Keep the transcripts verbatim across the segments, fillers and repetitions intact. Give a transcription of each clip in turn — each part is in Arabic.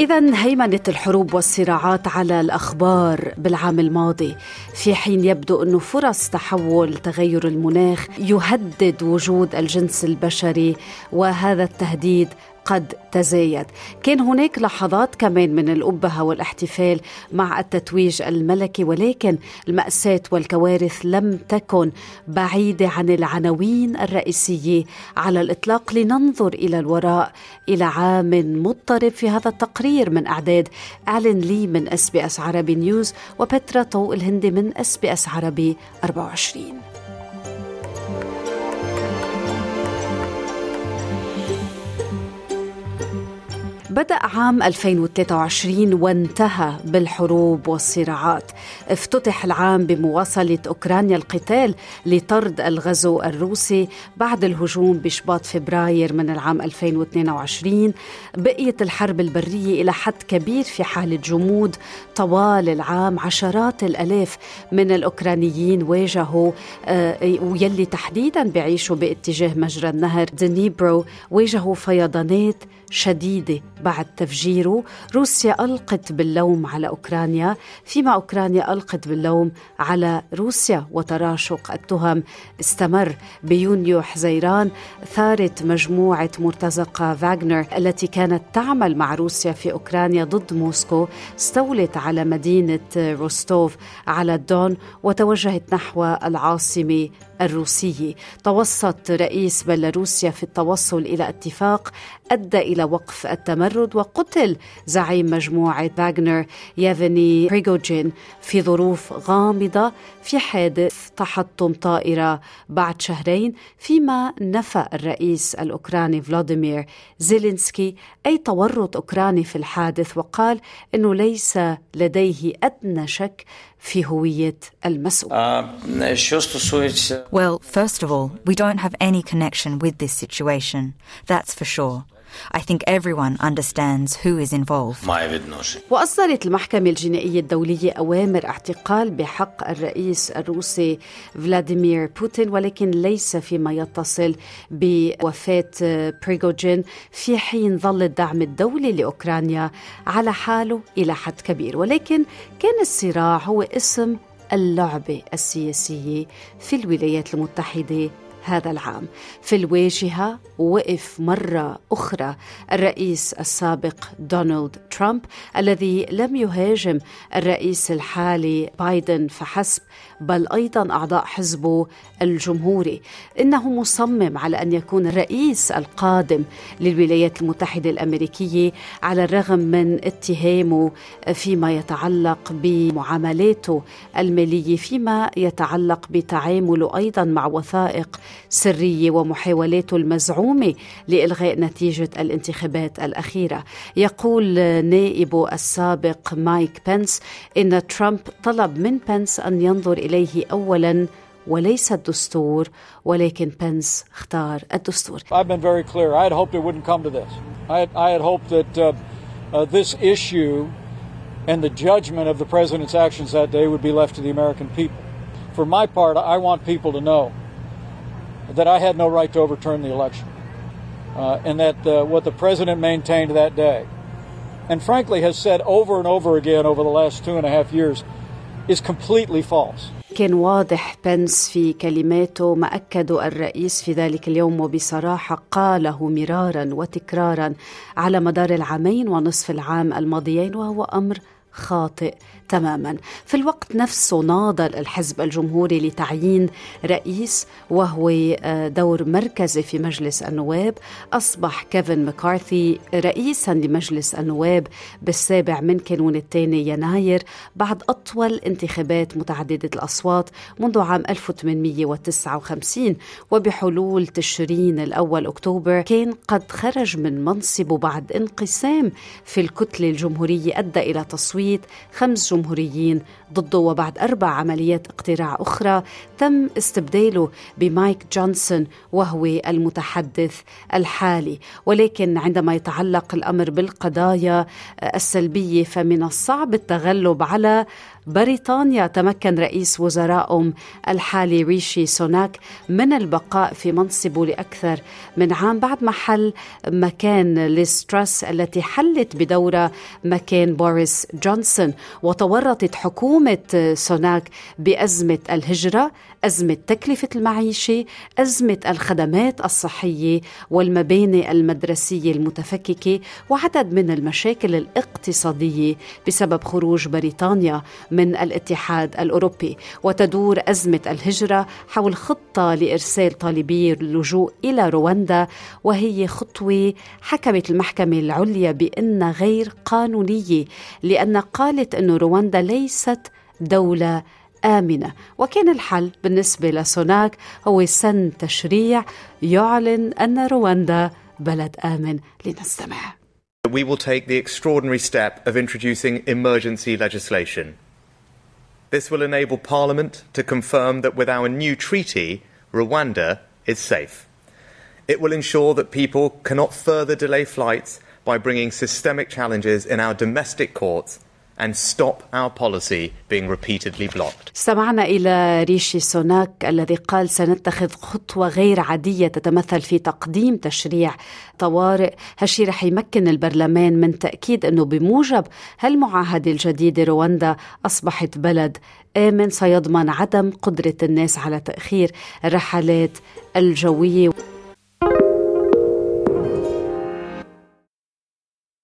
إذن هيمنت الحروب والصراعات على الأخبار بالعام الماضي، في حين يبدو أن فرص تحول تغير المناخ يهدد وجود الجنس البشري، وهذا التهديد قد تزايد. كان هناك لحظات كمان من الأبهة والاحتفال مع التتويج الملكي، ولكن المأساة والكوارث لم تكن بعيدة عن العناوين الرئيسية على الإطلاق. لننظر إلى الوراء إلى عام مضطرب في هذا التقرير من أعداد أعلن لي من اس بي اس عربي نيوز وبترا طو الهندي من اس بي اس عربي أربعة وعشرين. بدأ عام ألفين وثلاثة وعشرين وانتهى بالحروب والصراعات. افتتح العام بمواصلة أوكرانيا القتال لطرد الغزو الروسي بعد الهجوم بشباط فبراير من العام ألفين واثنين وعشرين. بقيت الحرب البرية إلى حد كبير في حالة جمود طوال العام. عشرات الألاف من الأوكرانيين واجهوا آه ويلي تحديداً بعيشوا باتجاه مجرى النهر دنيبرو واجهوا فيضانات شديدة بعد تفجيره. روسيا ألقت باللوم على أوكرانيا، فيما أوكرانيا ألقت باللوم على روسيا، وتراشق التهم استمر. بيونيو حزيران ثارت مجموعة مرتزقة فاغنر التي كانت تعمل مع روسيا في أوكرانيا ضد موسكو، استولت على مدينة روستوف على الدون وتوجهت نحو العاصمة الروسية. توسط رئيس بيلاروسيا في التوصل إلى اتفاق أدى إلى وقف التمرد، وقتل زعيم مجموعة فاغنر يافني بريغوجين في ظروف غامضة في حادث تحطم طائرة بعد شهرين، فيما نفى الرئيس الأوكراني فلاديمير زيلينسكي أي تورط أوكراني في الحادث، وقال أنه ليس لديه أدنى شك في هوية المسؤول. Well, first of all, we don't have any connection with this situation. That's for sure. I think everyone understands who is involved. وأصدرت المحكمة الجنائية الدولية أوامر اعتقال بحق الرئيس الروسي فلاديمير بوتين، ولكن ليس فيما يتصل بوفاة بريغوجين، في حين ظل الدعم الدولي لأوكرانيا على حاله إلى حد كبير. ولكن كان الصراع هو اسم اللعبة السياسية في الولايات المتحدة هذا العام. في الواجهة وقف مرة أخرى الرئيس السابق دونالد ترامب، الذي لم يهاجم الرئيس الحالي بايدن فحسب، بل أيضا أعضاء حزبه الجمهوري. إنه مصمم على أن يكون الرئيس القادم للولايات المتحدة الأمريكية، على الرغم من اتهامه فيما يتعلق بمعاملاته المالية، فيما يتعلق بتعامله أيضا مع وثائق سرية ومحاولاته المزعومة لإلغاء نتيجة الانتخابات الأخيرة. يقول نائبه السابق مايك بنس إن ترامب طلب من بنس أن ينظر إليه أولاً وليس الدستور، ولكن بنس اختار الدستور. I've been very clear. I had hoped it wouldn't come to this. I had, I had hoped that uh, uh, this issue and the judgment of the president's actions that day would be left to the American people. For my part, I want people to know that I had no right to overturn the election, uh, and that uh, what the president maintained that day, and frankly has said over and over again over the last two and a half years, is completely false. كان واضح بنس في كلماته ما أكده الرئيس في ذلك اليوم، وبصراحة قاله مرارا وتكرارا على مدار العامين ونصف العام الماضيين، وهو أمر خاطئ تماما. في الوقت نفسه ناضل الحزب الجمهوري لتعيين رئيس وهو دور مركزي في مجلس النواب. أصبح كيفين مكارثي رئيسا لمجلس النواب بالسابع من كانون الثاني يناير بعد أطول انتخابات متعددة الأصوات منذ عام ألف وثمانمئة وتسعة وخمسين، وبحلول تشرين الأول أكتوبر كان قد خرج من منصبه بعد انقسام في الكتلة الجمهورية أدى إلى تصويت خمس جمهوريين ضده، وبعد أربع عمليات اقتراع أخرى تم استبداله بمايك جونسون وهو المتحدث الحالي. ولكن عندما يتعلق الأمر بالقضايا السلبية فمن الصعب التغلب على بريطانيا. تمكن رئيس وزرائهم الحالي ريشي سوناك من البقاء في منصبه لأكثر من عام بعد ما حل مكان ليستراس التي حلت بدورة مكان بوريس جونسون. وتورطت حكومة سوناك بأزمة الهجرة، أزمة تكلفة المعيشة، أزمة الخدمات الصحية والمباني المدرسية المتفككة، وعدد من المشاكل الاقتصادية بسبب خروج بريطانيا من الاتحاد الأوروبي. وتدور أزمة الهجرة حول خطة لإرسال طالبي اللجوء إلى رواندا، وهي خطوة حكمت المحكمة العليا بأنها غير قانونية لأن قالت أن رواندا ليست دولة آمنة. وكان الحل بالنسبة لسوناك هو سن تشريع يعلن أن رواندا بلد آمن. لنستمع. We will take the extraordinary step of introducing emergency legislation. This will enable Parliament to confirm that with our new treaty, Rwanda is safe. It will ensure that people cannot further delay flights by bringing systemic challenges in our domestic courts and stop our policy being repeatedly blocked. استمعنا إلى ريشي سوناك الذي قال سنتخذ خطوة غير عادية تتمثل في تقديم تشريع طوارئ. هالشي رح يمكن البرلمان من تأكيد أنه بموجب هالمعاهدة الجديدة رواندا أصبحت بلد آمن. سيضمن عدم قدرة الناس على تأخير الرحلات الجوية.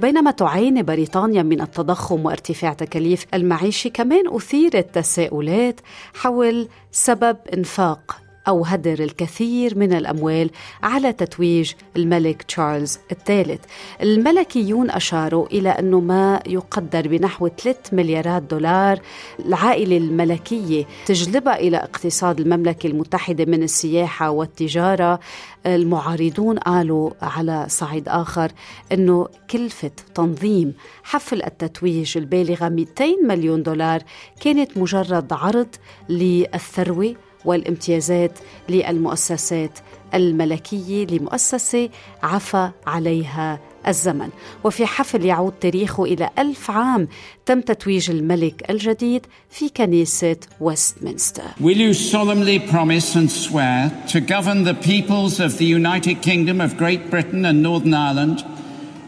بينما تعاني بريطانيا من التضخم وارتفاع تكاليف المعيشة، كمان أثيرت تساؤلات حول سبب إنفاق أو هدر الكثير من الأموال على تتويج الملك تشارلز الثالث. الملكيون أشاروا إلى أنه ما يقدر بنحو ثلاثة مليارات دولار العائلة الملكية تجلبها إلى اقتصاد المملكة المتحدة من السياحة والتجارة. المعارضون قالوا على صعيد آخر أنه كلفة تنظيم حفل التتويج البالغة مئتين مليون دولار كانت مجرد عرض للثروة والامتيازات للمؤسسات الملكية لمؤسسة عفى عليها الزمن. وفي حفل يعود تاريخه إلى ألف عام تم تتويج الملك الجديد في كنيسة ويستمنستر. Will you solemnly promise and swear to govern the peoples of the United Kingdom of Great Britain and Northern Ireland,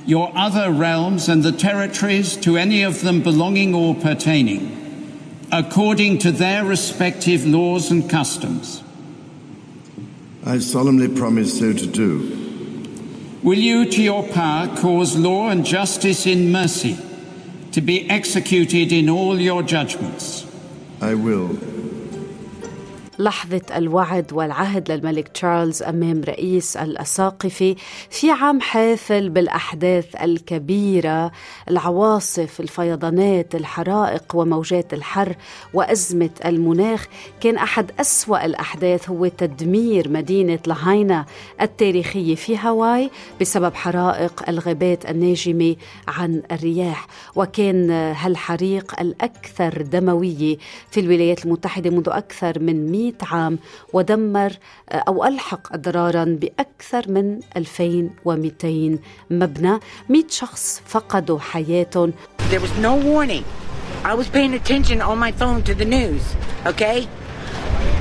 your other realms and the territories to any of them belonging or pertaining, according to their respective laws and customs? I solemnly promise so to do. Will you, to your power, cause law and justice in mercy to be executed in all your judgments? I will. لحظة الوعد والعهد للملك تشارلز أمام رئيس الأساقفة في عام حافل بالأحداث الكبيرة، العواصف، الفيضانات، الحرائق وموجات الحر وأزمة المناخ. كان أحد أسوأ الأحداث هو تدمير مدينة لاهاينا التاريخية في هاواي بسبب حرائق الغابات الناجمة عن الرياح، وكان هالحريق الأكثر دموية في الولايات المتحدة منذ أكثر من مئة عام، ودمر أو ألحق أضرارا بأكثر من ألفين ومئتين مبنى. مئة شخص فقدوا حياتهم. There was no warning. I was paying attention on my phone to the news. Okay?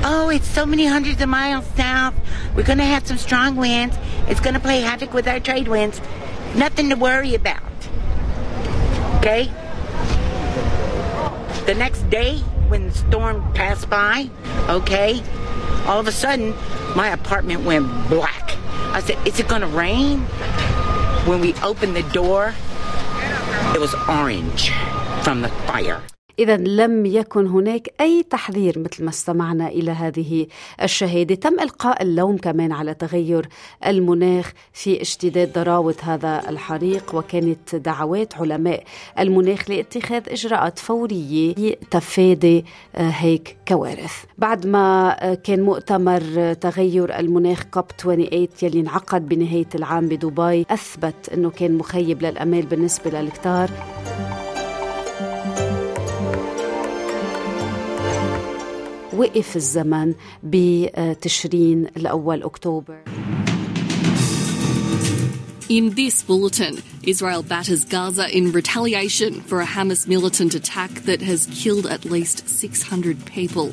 Oh, it's so many hundreds of miles south. We're going to have some strong winds. It's going to play havoc with our trade winds. Nothing to worry about. Okay? The next day when the storm passed by, okay, all of a sudden my apartment went black. I said, is it going to rain? When we opened the door, it was orange from the fire. إذا لم يكن هناك أي تحذير مثل ما استمعنا إلى هذه الشهادة. تم إلقاء اللوم كمان على تغير المناخ في اشتداد ضراوة هذا الحريق، وكانت دعوات علماء المناخ لاتخاذ إجراءات فورية لتفادي هيك كوارث. بعد ما كان مؤتمر تغير المناخ كوب ثمانية وعشرين يلي انعقد بنهاية العام بدبي أثبت أنه كان مخيب للأمال بالنسبة للكتار. وقف الزمن بتشرين الأول أكتوبر. In this bulletin, Israel batters Gaza in retaliation for a Hamas militant attack that has killed at least six hundred people.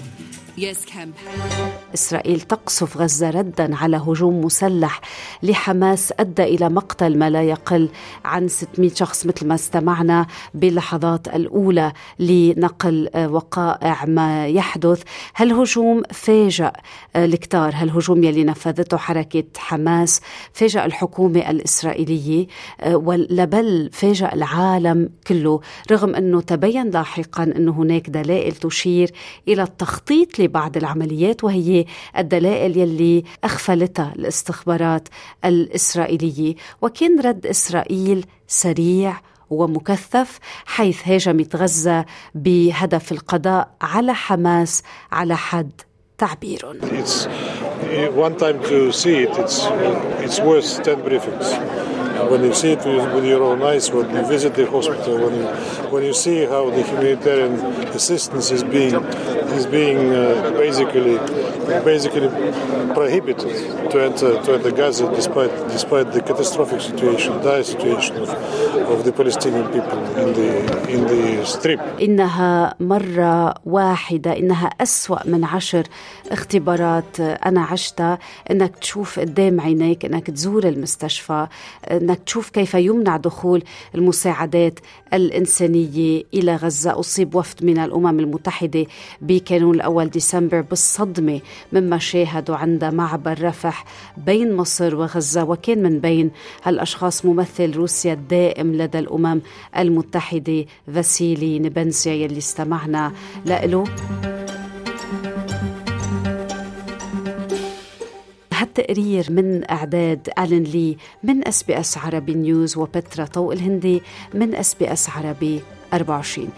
Yes campaign. إسرائيل تقصف غزة رداً على هجوم مسلح لحماس أدى إلى مقتل ما لا يقل عن ستمائة شخص مثل ما استمعنا باللحظات الأولى لنقل وقائع ما يحدث. هالهجوم فاجأ الكتار، هالهجوم يلي نفذته حركة حماس فاجأ الحكومة الإسرائيلية بل فاجأ العالم كله، رغم أنه تبين لاحقاً أنه هناك دلائل تشير إلى التخطيط لبعض العمليات، وهي الدلائل يلي أخفلتها الاستخبارات الإسرائيلية. وكان رد إسرائيل سريع ومكثف، حيث هاجمت غزة بهدف القضاء على حماس على حد تعبيرهم. When you see it with your own eyes, when you visit the hospital, when you, when you see how the humanitarian assistance is being is being uh, basically basically prohibited to enter to enter Gaza despite despite the catastrophic situation, dire situation of, of the Palestinian people in the in the strip. إنها مرة واحدة، إنها أسوأ من عشر اختبارات أنا عشتها، إنك تشوف قدام عينيك، إنك تزور المستشفى، إنك تشوف كيف يمنع دخول المساعدات الإنسانية إلى غزة. أصيب وفد من الأمم المتحدة بكانون الأول ديسمبر بالصدمة مما شاهدوا عند معبر رفح بين مصر وغزة، وكان من بين هالأشخاص ممثل روسيا الدائم لدى الأمم المتحدة فاسيلي نبنزيا يلي استمعنا له. هالتقرير من إعداد ألين لي من أس بي أس عربي نيوز وبترا طوق الهندي من أس بي أس عربي أربعة وعشرين.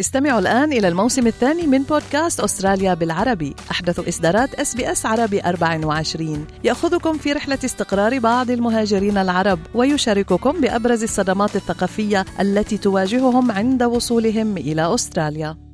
استمعوا الآن إلى الموسم الثاني من بودكاست أستراليا بالعربي، أحدث إصدارات أس بي أس عربي أربعة وعشرين، يأخذكم في رحلة استقرار بعض المهاجرين العرب ويشارككم بأبرز الصدمات الثقافية التي تواجههم عند وصولهم إلى أستراليا.